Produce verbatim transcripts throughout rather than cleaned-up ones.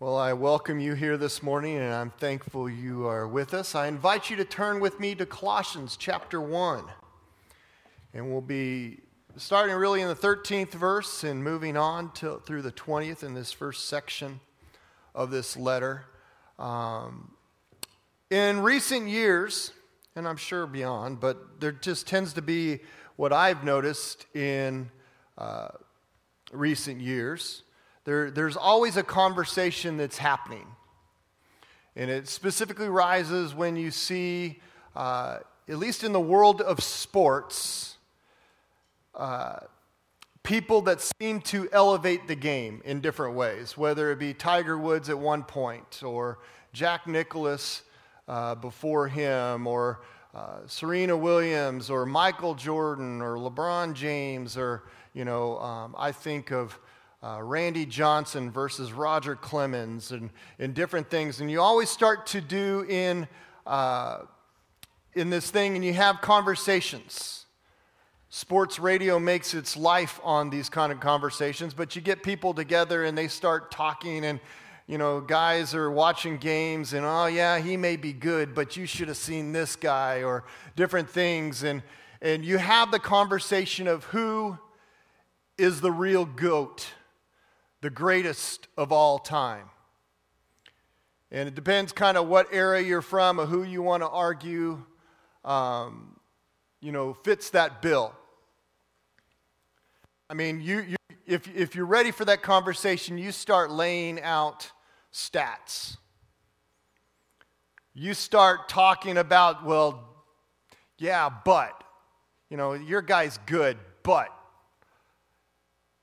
Well, I welcome you here this morning, and I'm thankful you are with us. I invite you to turn with me to Colossians chapter one. And we'll be starting really in the thirteenth verse and moving on to, through the twentieth in this first section of this letter. Um, in recent years, and I'm sure beyond, but there just tends to be what I've noticed in uh, recent years. There, there's always a conversation that's happening, and it specifically rises when you see, uh, at least in the world of sports, uh, people that seem to elevate the game in different ways, whether it be Tiger Woods at one point, or Jack Nicklaus uh, before him, or uh, Serena Williams, or Michael Jordan, or LeBron James, or, you know, um, I think of Uh, Randy Johnson versus Roger Clemens, and, and different things. And you always start to do in uh, in this thing, and you have conversations. Sports radio makes its life on these kind of conversations, but you get people together and they start talking, and, you know, guys are watching games, and, oh, yeah, he may be good, but you should have seen this guy, or different things. And, and you have the conversation of who is the real G O A T, the greatest of all time. And it depends kind of what era you're from or who you want to argue, um, you know, fits that bill. I mean, you, you if if you're ready for that conversation, you start laying out stats. You start talking about, well, yeah, but, you know, your guy's good, but.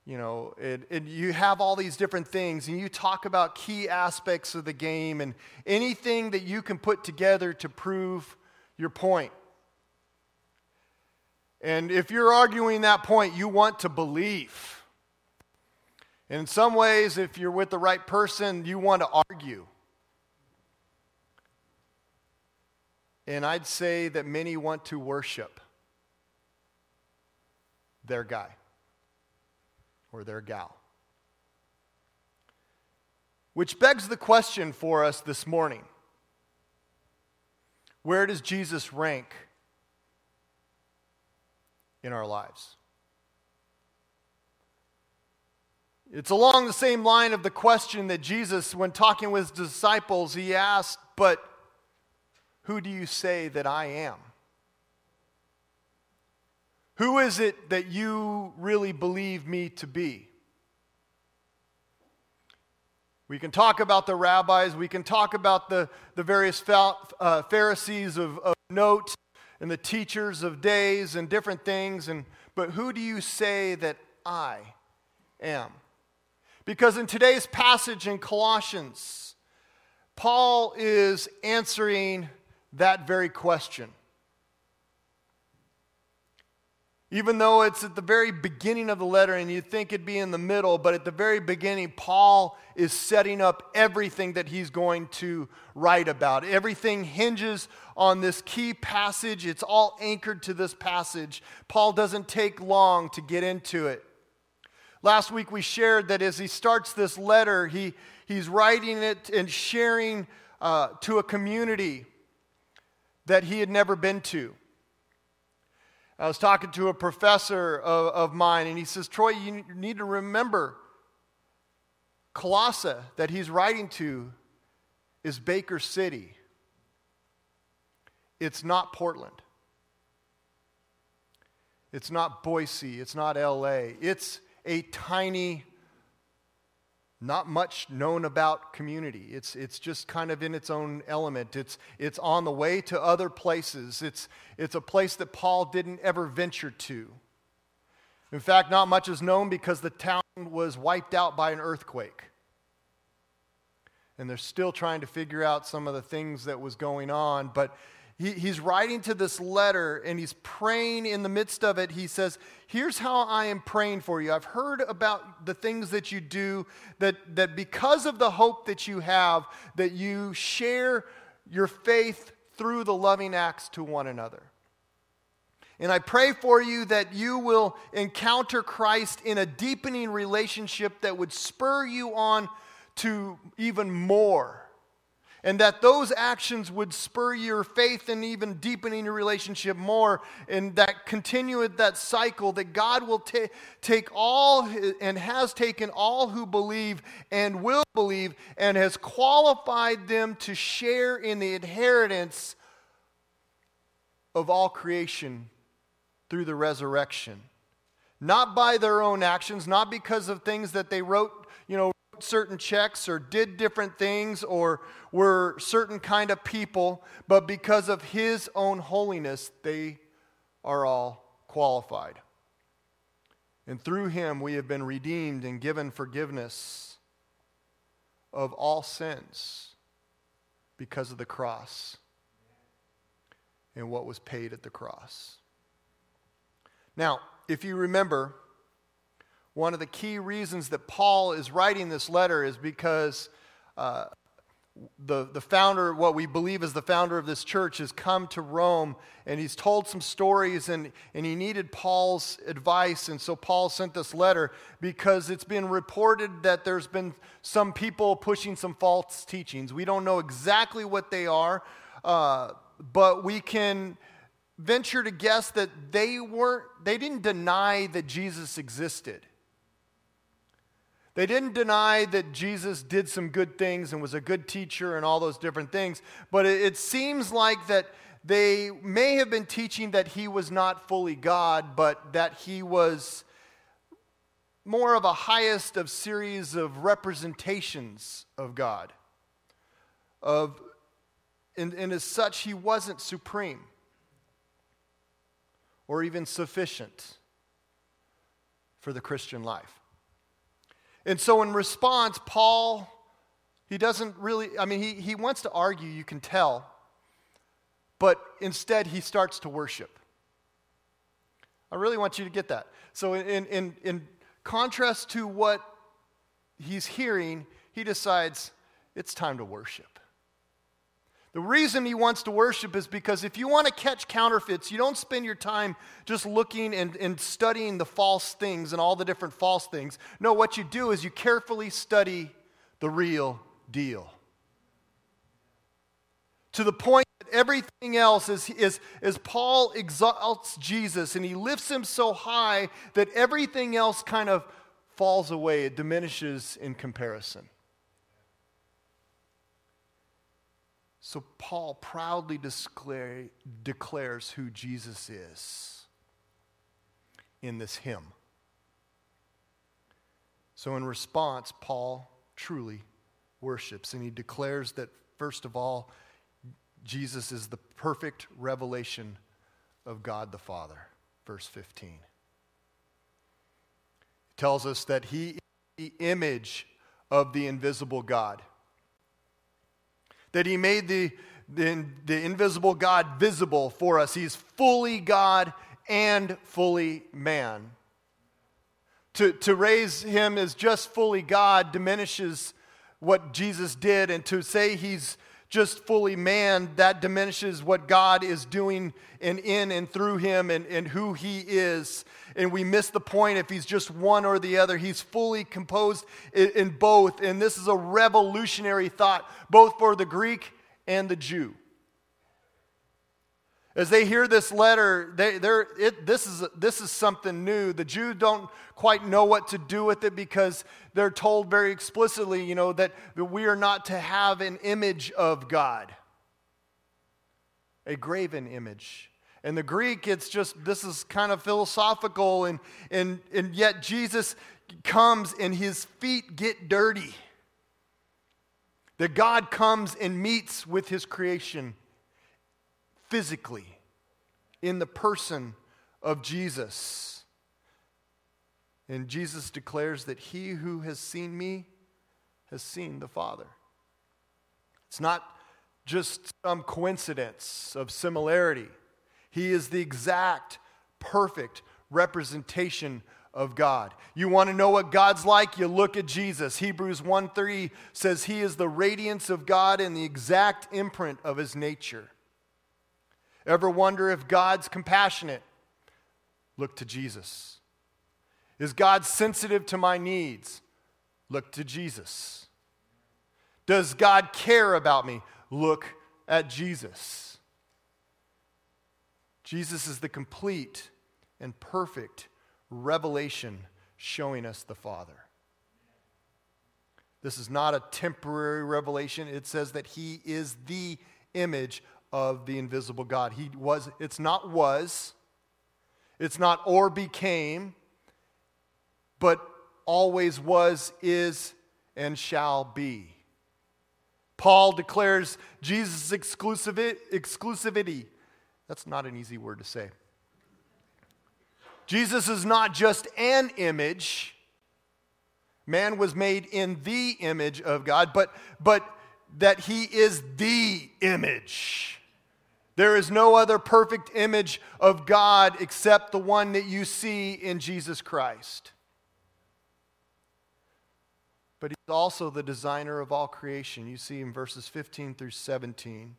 You know, it, it, you have all these different things, and you talk about key aspects of the game and anything that you can put together to prove your point. And if you're arguing that point, you want to believe. And in some ways, if you're with the right person, you want to argue. And I'd say that many want to worship their guy or their gal. Which begs the question for us this morning. Where does Jesus rank in our lives? It's along the same line of the question that Jesus, when talking with his disciples, he asked, but who do you say that I am? Who is it that you really believe me to be? We can talk about the rabbis. We can talk about the, the various Pharisees of, of note and the teachers of days and different things. And but who do you say that I am? Because in today's passage in Colossians, Paul is answering that very question. Even though it's at the very beginning of the letter and you'd think it'd be in the middle, but at the very beginning, Paul is setting up everything that he's going to write about. Everything hinges on this key passage. It's all anchored to this passage. Paul doesn't take long to get into it. Last week we shared that as he starts this letter, he, he's writing it and sharing uh, to a community that he had never been to. I was talking to a professor of, of mine, and he says, Troy, you need to remember Colossae that he's writing to is Baker City. It's not Portland. It's not Boise. It's not L A. It's a tiny, not much known about community. It's it's just kind of in its own element. It's it's on the way to other places. It's it's a place that Paul didn't ever venture to. In fact, not much is known because the town was wiped out by an earthquake. And they're still trying to figure out some of the things that was going on. But he, he's writing to this letter, and he's praying in the midst of it. He says, here's how I am praying for you. I've heard about the things that you do, that, that because of the hope that you have, that you share your faith through the loving acts to one another. And I pray for you that you will encounter Christ in a deepening relationship that would spur you on to even more. And that those actions would spur your faith and even deepening your relationship more. And that continued that cycle that God will ta- take all and has taken all who believe and will believe and has qualified them to share in the inheritance of all creation through the resurrection. Not by their own actions, not because of things that they wrote, you know, certain checks or did different things or were certain kind of people, but because of his own holiness, they are all qualified. And through him, we have been redeemed and given forgiveness of all sins because of the cross and what was paid at the cross. Now, if you remember, one of the key reasons that Paul is writing this letter is because uh, the, the founder, what we believe is the founder of this church, has come to Rome, and he's told some stories, and, and he needed Paul's advice, and so Paul sent this letter because it's been reported that there's been some people pushing some false teachings. We don't know exactly what they are, uh, but we can venture to guess that they weren't, they didn't deny that Jesus existed. They didn't deny that Jesus did some good things and was a good teacher and all those different things, but it, it seems like that they may have been teaching that he was not fully God, but that he was more of a highest of series of representations of God. Of and, and as such, he wasn't supreme or even sufficient for the Christian life. And so in response, Paul, he doesn't really, I mean, he, he wants to argue, you can tell, but instead he starts to worship. I really want you to get that. So in, in, in contrast to what he's hearing, he decides it's time to worship. The reason he wants to worship is because if you want to catch counterfeits, you don't spend your time just looking and, and studying the false things and all the different false things. No, what you do is you carefully study the real deal. To the point that everything else is, is, is Paul exalts Jesus and he lifts him so high that everything else kind of falls away. It diminishes in comparison. So Paul proudly declare, declares who Jesus is in this hymn. So in response, Paul truly worships, and he declares that, first of all, Jesus is the perfect revelation of God the Father, verse fifteen. It tells us that he is the image of the invisible God. That he made the, the, the invisible God visible for us. He's fully God and fully man. To, to raise him as just fully God diminishes what Jesus did, and to say he's just fully man, that diminishes what God is doing and in and through him and, and who he is. And we miss the point if he's just one or the other. He's fully composed in, in both. And this is a revolutionary thought, both for the Greek and the Jew. As they hear this letter, they, they're, it, this is this is something new. The Jews don't quite know what to do with it because they're told very explicitly, you know, that we are not to have an image of God, a graven image. And the Greek, it's just, this is kind of philosophical, and and and yet Jesus comes and his feet get dirty. That God comes and meets with his creation physically, in the person of Jesus. And Jesus declares that he who has seen me has seen the Father. It's not just some coincidence of similarity. He is the exact, perfect representation of God. You want to know what God's like? You look at Jesus. Hebrews one three says he is the radiance of God and the exact imprint of his nature. Ever wonder if God's compassionate? Look to Jesus. Is God sensitive to my needs? Look to Jesus. Does God care about me? Look at Jesus. Jesus is the complete and perfect revelation showing us the Father. This is not a temporary revelation. It says that he is the image of the invisible God. He was, it's not was, it's not or became, but always was, is, and shall be. Paul declares Jesus' exclusivity. That's not an easy word to say. Jesus is not just an image. Man was made in the image of God, but, but that he is the image. There is no other perfect image of God except the one that you see in Jesus Christ. But he's also the designer of all creation. You see in verses fifteen through seventeen.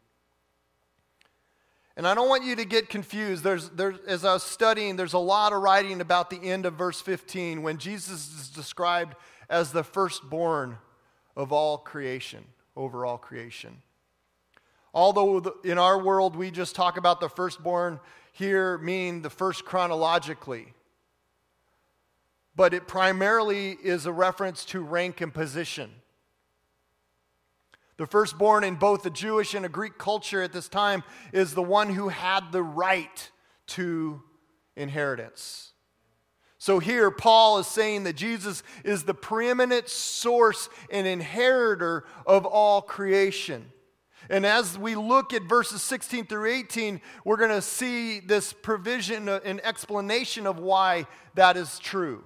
And I don't want you to get confused. There's, there's, as I was studying, there's a lot of writing about the end of verse fifteen when Jesus is described as the firstborn of all creation, over all creation. Although in our world we just talk about the firstborn, here mean the first chronologically. But it primarily is a reference to rank and position. The firstborn in both the Jewish and a Greek culture at this time is the one who had the right to inheritance. So here, Paul is saying that Jesus is the preeminent source and inheritor of all creation. And as we look at verses sixteen through eighteen, we're going to see this provision and explanation of why that is true.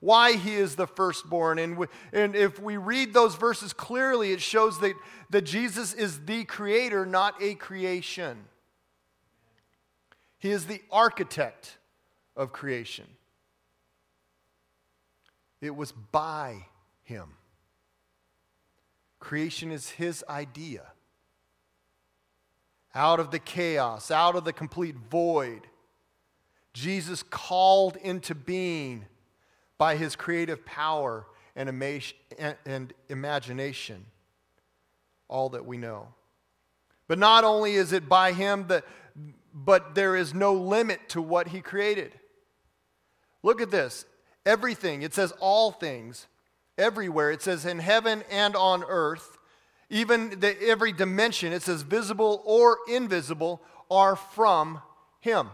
Why he is the firstborn. And, we, and if we read those verses clearly, it shows that, that Jesus is the creator, not a creation. He is the architect of creation. It was by him. Creation is his idea. Out of the chaos, out of the complete void, Jesus called into being by his creative power and, ima- and imagination, all that we know. But not only is it by him, that, but there is no limit to what he created. Look at this. Everything, it says all things, everywhere. It says in heaven and on earth, even the, every dimension, it says visible or invisible, are from him.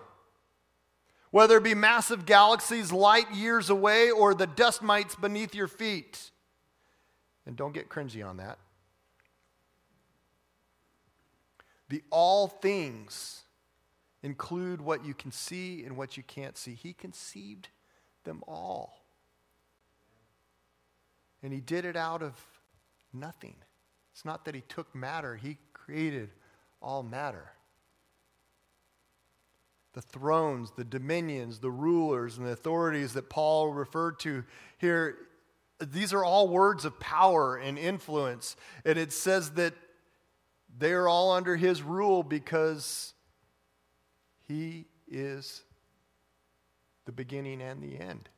Whether it be massive galaxies light years away or the dust mites beneath your feet. And don't get cringy on that. The all things include what you can see and what you can't see. He conceived them all. And he did it out of nothing. It's not that he took matter. He created all matter. The thrones, the dominions, the rulers, and the authorities that Paul referred to here, these are all words of power and influence. And it says that they are all under his rule because he is the beginning and the end.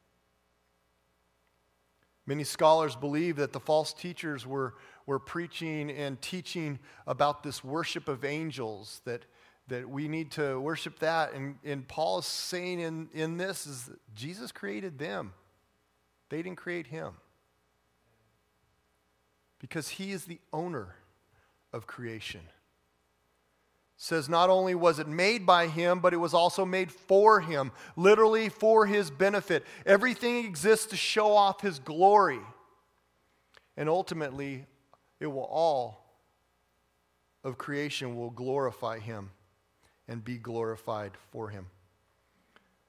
Many scholars believe that the false teachers were, were preaching and teaching about this worship of angels, that that we need to worship that. And, and Paul is saying in, in this is that Jesus created them. They didn't create him. Because he is the owner of creation. It says not only was it made by him, but it was also made for him. Literally for his benefit. Everything exists to show off his glory. And ultimately, it will all of creation will glorify him. And be glorified for him.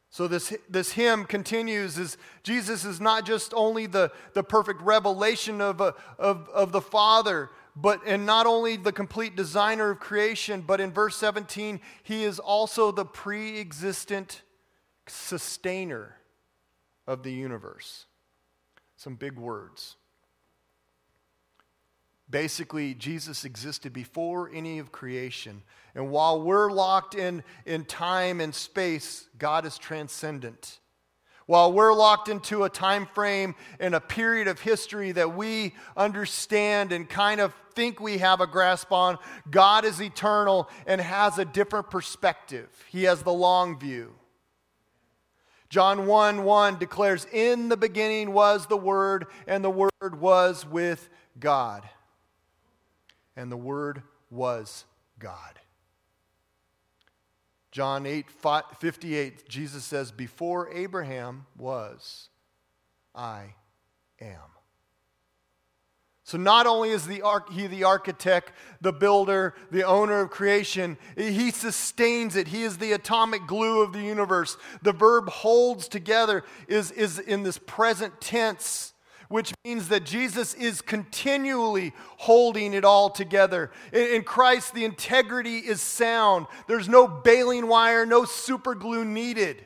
So this, this hymn continues as Jesus is not just only the, the perfect revelation of, a, of, of the Father, but and not only the complete designer of creation, but in verse seventeen, he is also the pre-existent sustainer of the universe. Some big words. Basically, Jesus existed before any of creation. And while we're locked in, in time and space, God is transcendent. While we're locked into a time frame and a period of history that we understand and kind of think we have a grasp on, God is eternal and has a different perspective. He has the long view. John one one declares, "In the beginning was the Word, and the Word was with God. And the Word was God." John eight fifty-eight, Jesus says, "Before Abraham was, I am." So not only is the he the architect, the builder, the owner of creation, he sustains it. He is the atomic glue of the universe. The verb holds together is, is in this present tense, which means that Jesus is continually holding it all together. In, in Christ, the integrity is sound. There's no baling wire, no super glue needed.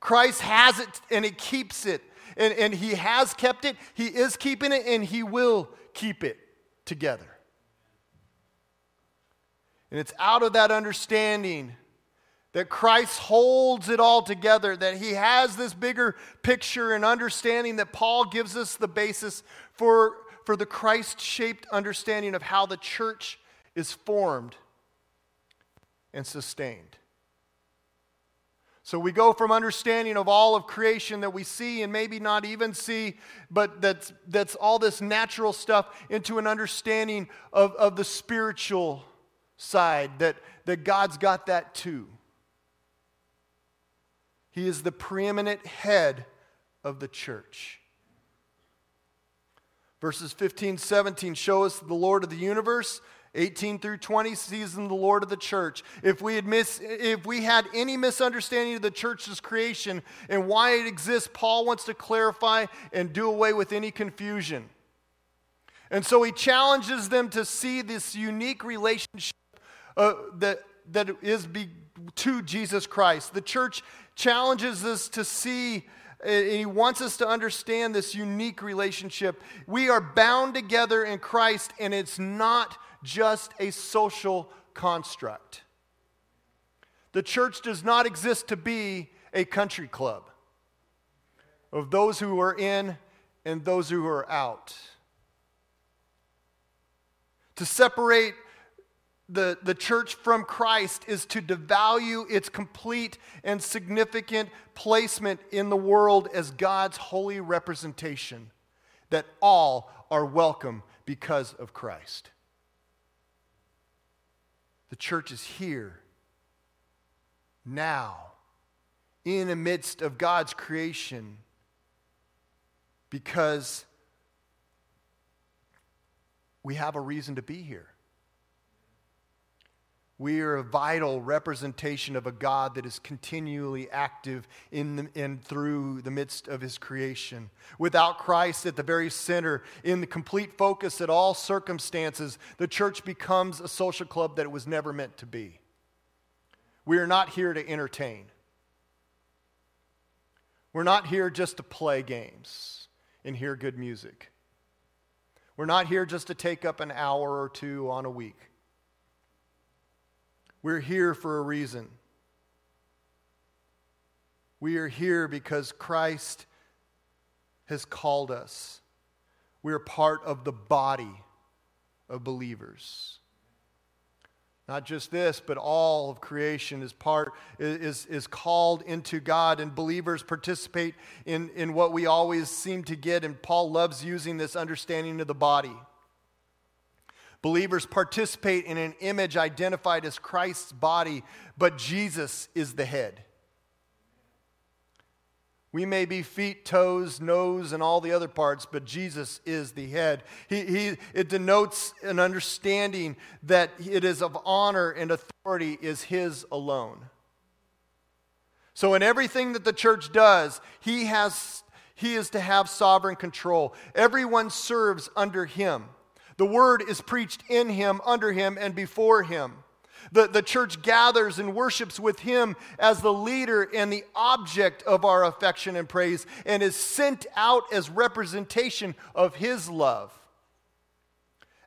Christ has it and it keeps it. And, and he has kept it, he is keeping it, and he will keep it together. And it's out of that understanding that Christ holds it all together, that he has this bigger picture and understanding, that Paul gives us the basis for, for the Christ-shaped understanding of how the church is formed and sustained. So we go from understanding of all of creation that we see and maybe not even see, but that's that's all this natural stuff, into an understanding of, of the spiritual side, that, that God's got that too. He is the preeminent head of the church. Verses fifteen, seventeen show us the Lord of the universe. eighteen through twenty sees in the Lord of the church. If we had mis- if we had any misunderstanding of the church's creation and why it exists, Paul wants to clarify and do away with any confusion. And so he challenges them to see this unique relationship uh, that, that is be- to Jesus Christ. The church challenges us to see, and he wants us to understand this unique relationship. We are bound together in Christ, and it's not just a social construct. The church does not exist to be a country club of those who are in and those who are out. To separate the, the church from Christ is to devalue its complete and significant placement in the world as God's holy representation, that all are welcome because of Christ. The church is here, now, in the midst of God's creation, because we have a reason to be here. We are a vital representation of a God that is continually active in the, and through the midst of his creation. Without Christ at the very center, in the complete focus at all circumstances, the church becomes a social club that it was never meant to be. We are not here to entertain. We're not here just to play games and hear good music. We're not here just to take up an hour or two on a week. We're here for a reason. We are here because Christ has called us. We are part of the body of believers. Not just this, but all of creation is part is, is called into God, and believers participate in, in what we always seem to get, and Paul loves using this understanding of the body. Believers participate in an image identified as Christ's body, but Jesus is the head. We may be feet, toes, nose, and all the other parts, but Jesus is the head. He, he, it denotes an understanding that it is of honor and authority is his alone. So in everything that the church does, he has, he is to have sovereign control. Everyone serves under him. The word is preached in him, under him, and before him. The, the church gathers and worships with him as the leader and the object of our affection and praise, and is sent out as representation of his love.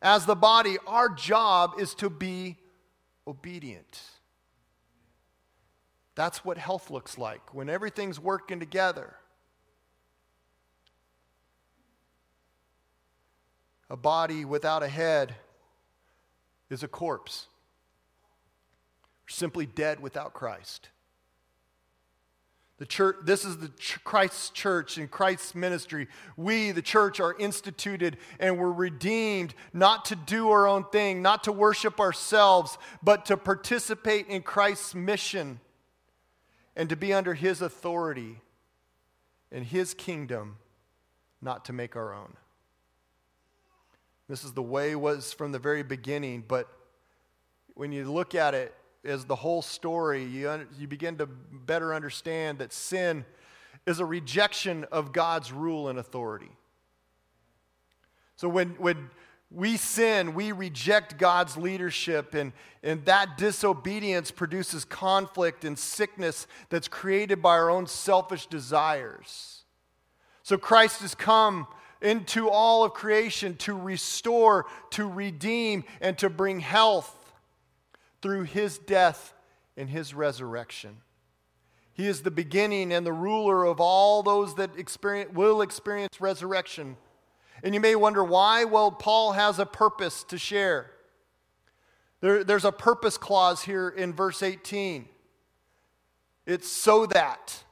As the body, our job is to be obedient. That's what health looks like, when everything's working together. A body without a head is a corpse. We're simply dead without Christ. The church, this is the ch- Christ's church and Christ's ministry. We, the church, are instituted and we're redeemed not to do our own thing, not to worship ourselves, but to participate in Christ's mission and to be under His authority and His kingdom, not to make our own. This is the way it was from the very beginning, but when you look at it as the whole story, you, un- you begin to better understand that sin is a rejection of God's rule and authority. So when, when we sin, we reject God's leadership, and, and that disobedience produces conflict and sickness that's created by our own selfish desires. So Christ has come into all of creation to restore, to redeem, and to bring health through His death and His resurrection. He is the beginning and the ruler of all those that experience, will experience resurrection. And you may wonder why? Well, Paul has a purpose to share. There, there's a purpose clause here in verse eighteen. It's so that.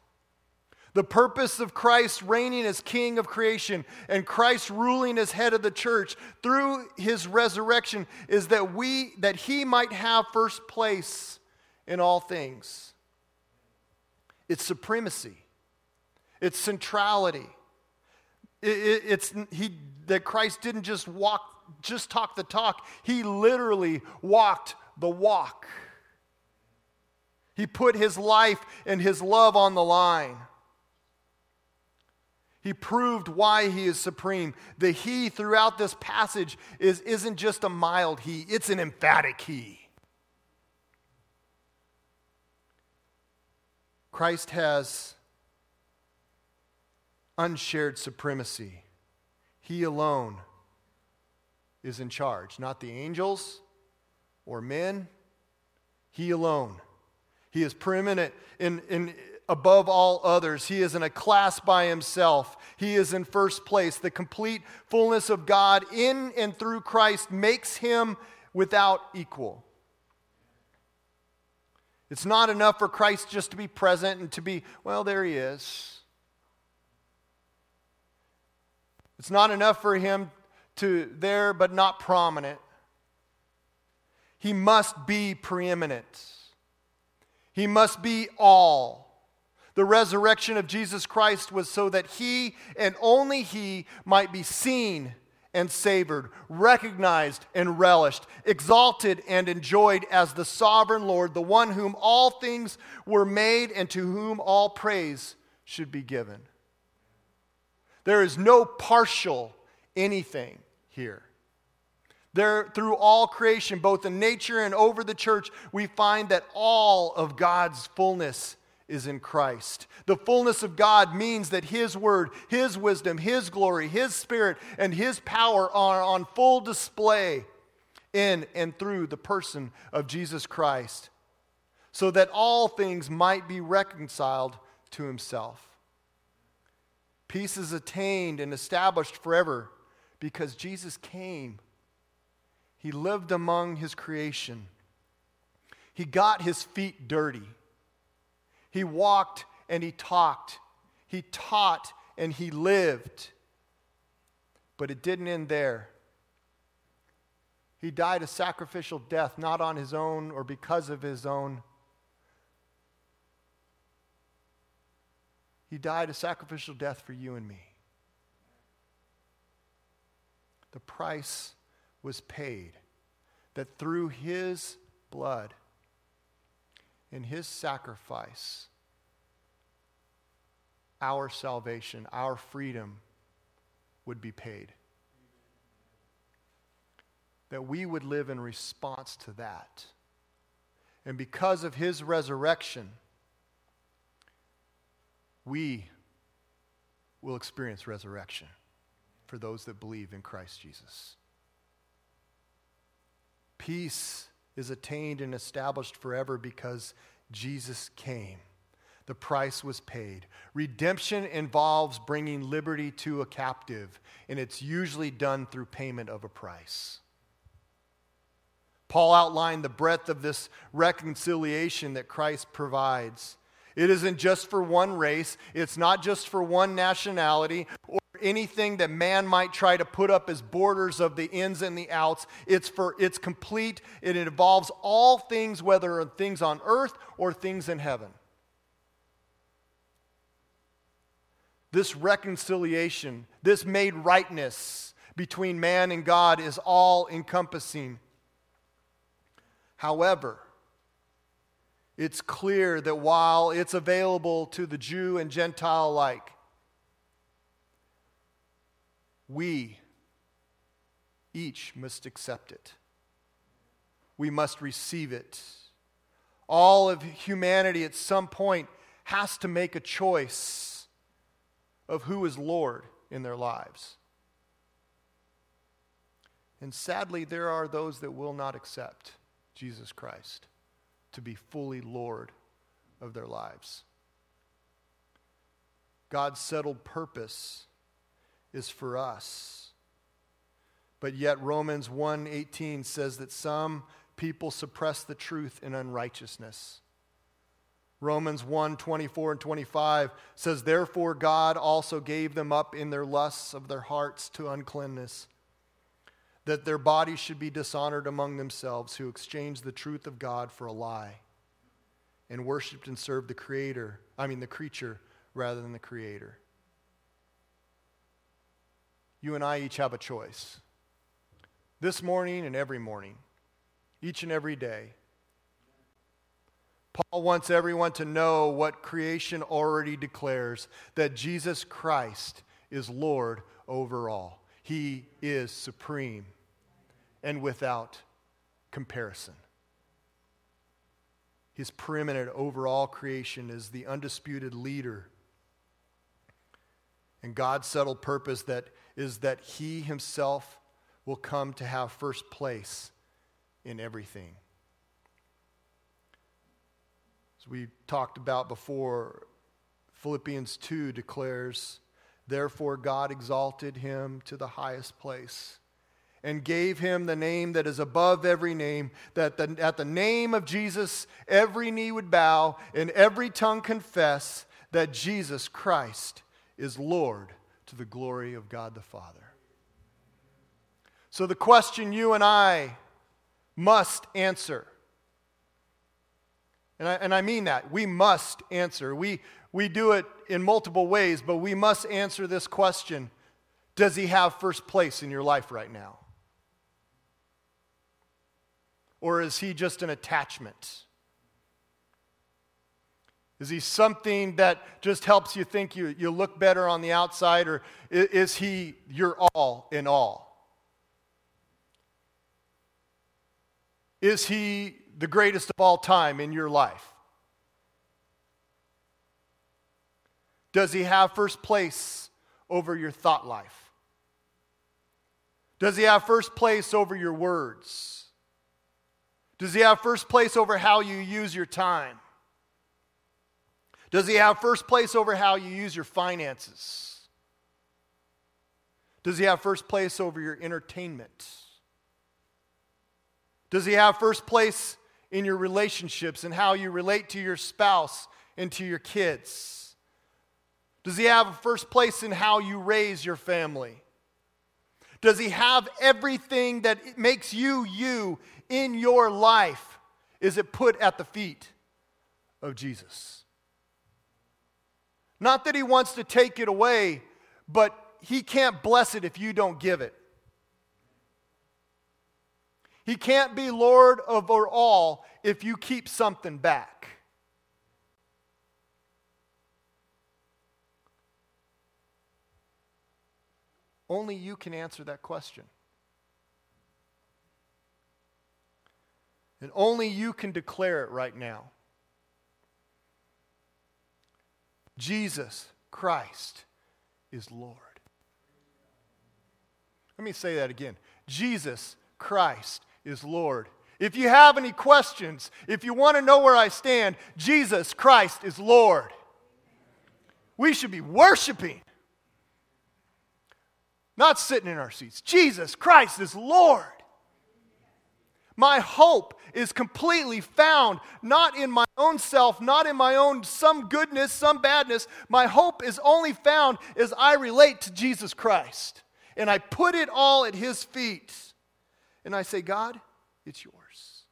The purpose of Christ reigning as King of creation and Christ ruling as head of the church through His resurrection is that we that He might have first place in all things. It's supremacy. It's centrality. It, it, it's he that Christ didn't just walk, just talk the talk. He literally walked the walk. He put His life and His love on the line. He proved why He is supreme. The He throughout this passage is, isn't just a mild He, it's an emphatic He. Christ has unshared supremacy. He alone is in charge, not the angels or men. He alone. He is preeminent in in. above all others. He is in a class by Himself. He is in first place. The complete fullness of God in and through Christ makes Him without equal. It's not enough for Christ just to be present and to be, well, there He is. It's not enough for Him to there but not prominent. He must be preeminent. He must be all. The resurrection of Jesus Christ was so that He and only He might be seen and savored, recognized and relished, exalted and enjoyed as the sovereign Lord, the one whom all things were made and to whom all praise should be given. There is no partial anything here. There, through all creation, both in nature and over the church, we find that all of God's fullness is in Christ. The fullness of God means that His word, His wisdom, His glory, His spirit, and His power are on full display in and through the person of Jesus Christ, so that all things might be reconciled to Himself. Peace is attained and established forever because Jesus came. He lived among His creation. He got His feet dirty. He walked and He talked. He taught and He lived. But it didn't end there. He died a sacrificial death, not on His own or because of His own. He died a sacrificial death for you and me. The price was paid that through His blood, in His sacrifice, our salvation, our freedom would be paid. That we would live in response to that. And because of His resurrection, we will experience resurrection for those that believe in Christ Jesus. Peace is attained and established forever because Jesus came. The price was paid. Redemption involves bringing liberty to a captive, and it's usually done through payment of a price. Paul outlined the breadth of this reconciliation that Christ provides. It isn't just for one race. It's not just for one nationality or anything that man might try to put up as borders of the ins and the outs. It's for it's complete. It involves all things, whether things on earth or things in heaven. This reconciliation, this made rightness between man and God is all-encompassing. However, it's clear that while it's available to the Jew and Gentile alike, we each must accept it. We must receive it. All of humanity at some point has to make a choice of who is Lord in their lives. And sadly, there are those that will not accept Jesus Christ to be fully Lord of their lives. God's settled purpose is for us. But yet Romans one eighteen says that some people suppress the truth in unrighteousness. Romans one, twenty-four and twenty-five says, therefore God also gave them up in their lusts of their hearts to uncleanness, that their bodies should be dishonored among themselves, who exchanged the truth of God for a lie, and worshipped and served the creator, I mean the creature, rather than the creator. You and I each have a choice. This morning and every morning, each and every day, Paul wants everyone to know what creation already declares, that Jesus Christ is Lord over all. He is supreme and without comparison. His preeminent over all creation is the undisputed leader. And God's settled purpose that is that he himself will come to have first place in everything. We talked about before, Philippians two declares, therefore God exalted him to the highest place and gave him the name that is above every name, that the, at the name of Jesus every knee would bow and every tongue confess that Jesus Christ is Lord, to the glory of God the Father. So the question you and I must answer, And I, and I mean that. We must answer. We, we do it in multiple ways, but we must answer this question. Does he have first place in your life right now? Or is he just an attachment? Is he something that just helps you think you, you look better on the outside? Or is, is he your all in all? Is he the greatest of all time in your life? Does he have first place over your thought life? Does he have first place over your words? Does he have first place over how you use your time? Does he have first place over how you use your finances? Does he have first place over your entertainment? Does he have first place in your relationships and how you relate to your spouse and to your kids? Does he have a first place in how you raise your family? Does he have everything that makes you you in your life? Is it put at the feet of Jesus? Not that he wants to take it away, but he can't bless it if you don't give it. He can't be Lord over all if you keep something back. Only you can answer that question. And only you can declare it right now. Jesus Christ is Lord. Let me say that again. Jesus Christ is Lord. If you have any questions, if you want to know where I stand, Jesus Christ is Lord. We should be worshiping, not sitting in our seats. Jesus Christ is Lord. My hope is completely found, not in my own self, not in my own some goodness, some badness. My hope is only found as I relate to Jesus Christ. And I put it all at His feet. And I say, God, it's yours.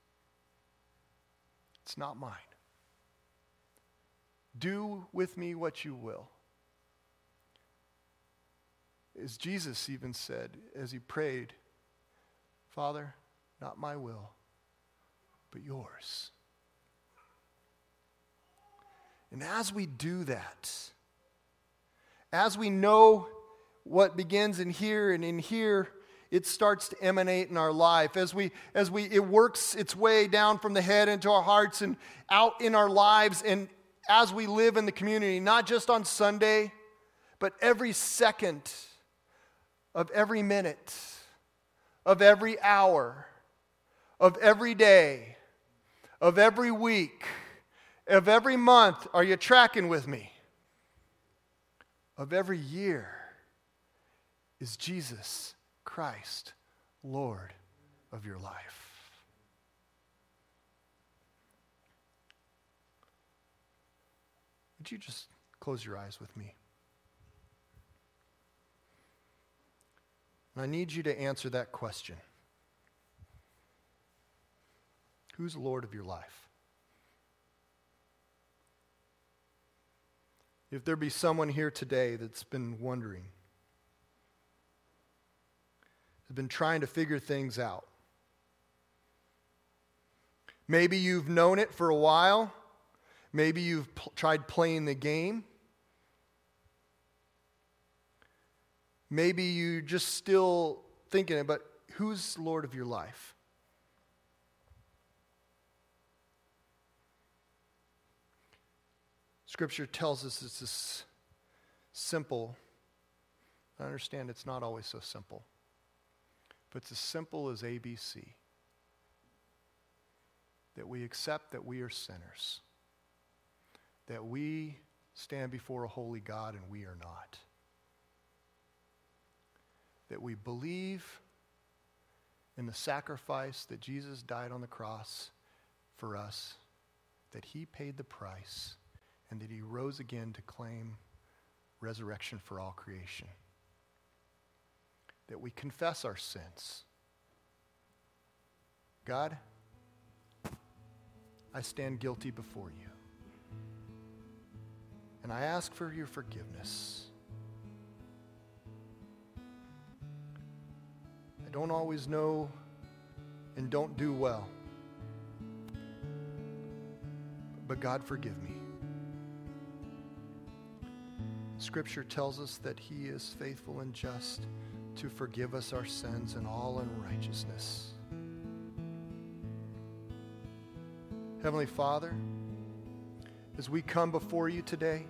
It's not mine. Do with me what you will. As Jesus even said as He prayed, Father, not my will, but yours. And as we do that, as we know what begins in here and in here, it starts to emanate in our life. As we, as we, it works its way down from the head into our hearts and out in our lives, and as we live in the community, not just on Sunday, but every second of every minute, of every hour, of every day, of every week, of every month, are you tracking with me? Of every year is Jesus Christ, Lord of your life. Would you just close your eyes with me? And I need you to answer that question. Who's Lord of your life? If there be someone here today that's been wondering, has been trying to figure things out. Maybe you've known it for a while. Maybe you've pl- tried playing the game. Maybe you're just still thinking about who's Lord of your life? Scripture tells us it's this simple. I understand it's not always so simple. But it's as simple as A B C. That we accept that we are sinners. That we stand before a holy God and we are not. That we believe in the sacrifice that Jesus died on the cross for us. That He paid the price. And that He rose again to claim resurrection for all creation. That we confess our sins. God, I stand guilty before you. And I ask for your forgiveness. I don't always know and don't do well. But God, forgive me. Scripture tells us that He is faithful and just to forgive us our sins and all unrighteousness. Heavenly Father, as we come before you today,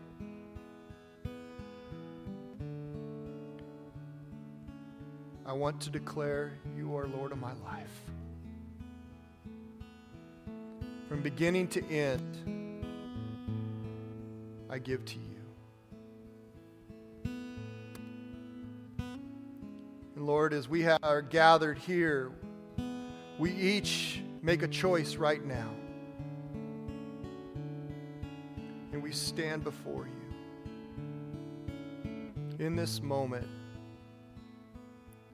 I want to declare you are Lord of my life. From beginning to end, I give to you. Lord, as we are gathered here, we each make a choice right now. And we stand before you in this moment.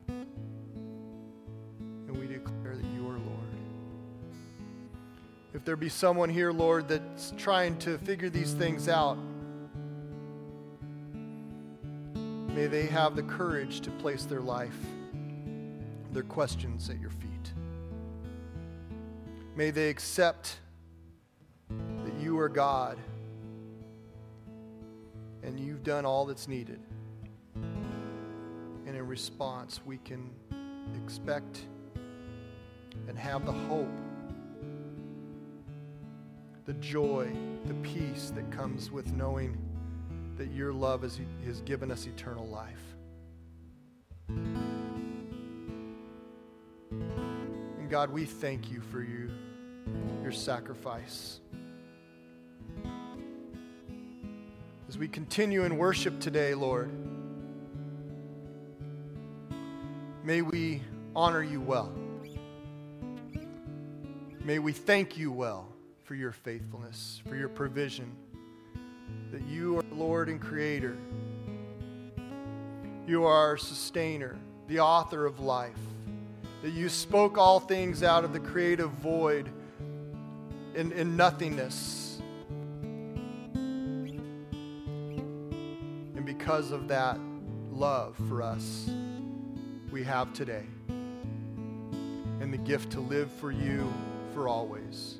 And we declare that you are Lord. If there be someone here, Lord, that's trying to figure these things out, may they have the courage to place their life, their questions at your feet. May they accept that you are God and you've done all that's needed. And in response, we can expect and have the hope, the joy, the peace that comes with knowing that your love has, has given us eternal life. And And God, we thank you for you, your sacrifice. As we continue in worship today, Lord, may we honor you well. May we thank you well for your faithfulness, for your provision, that you are Lord and Creator. You are our sustainer, the author of life, that you spoke all things out of the creative void in, in nothingness. And because of that love for us, we have today, and the gift to live for you for always.